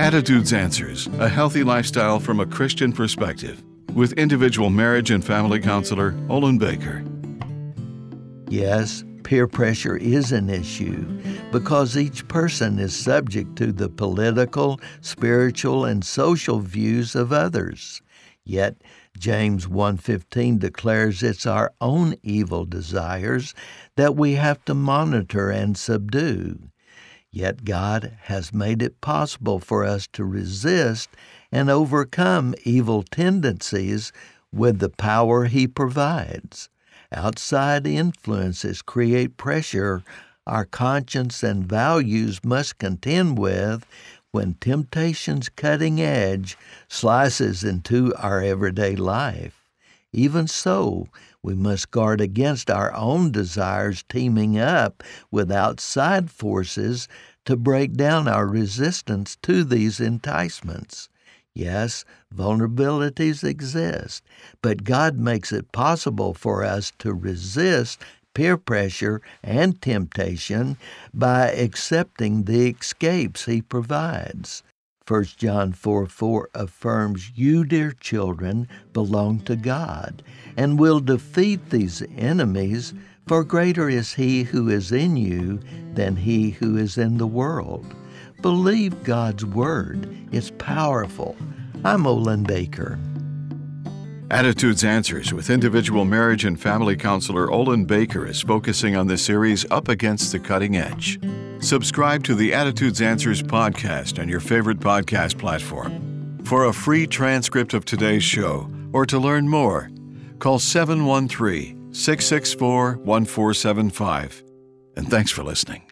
Attitudes Answers, a healthy lifestyle from a Christian perspective, with individual marriage and family counselor Olin Baker. Yes, peer pressure is an issue because each person is subject to the political, spiritual, and social views of others. Yet, James 1:15 declares it's our own evil desires that we have to monitor and subdue. Yet God has made it possible for us to resist and overcome evil tendencies with the power He provides. Outside influences create pressure our conscience and values must contend with when temptation's cutting edge slices into our everyday life. Even so, we must guard against our own desires teaming up with outside forces to break down our resistance to these enticements. Yes, vulnerabilities exist, but God makes it possible for us to resist peer pressure and temptation by accepting the escapes He provides. 1 John 4:4 affirms, "You, dear children, belong to God and will defeat these enemies, for greater is He who is in you than he who is in the world." Believe God's Word. It's powerful. I'm Olin Baker. Attitudes Answers with individual marriage and family counselor Olin Baker is focusing on the series Up Against the Cutting Edge. Subscribe to the Attitudes Answers podcast on your favorite podcast platform. For a free transcript of today's show or to learn more, call 713-664-1475. And thanks for listening.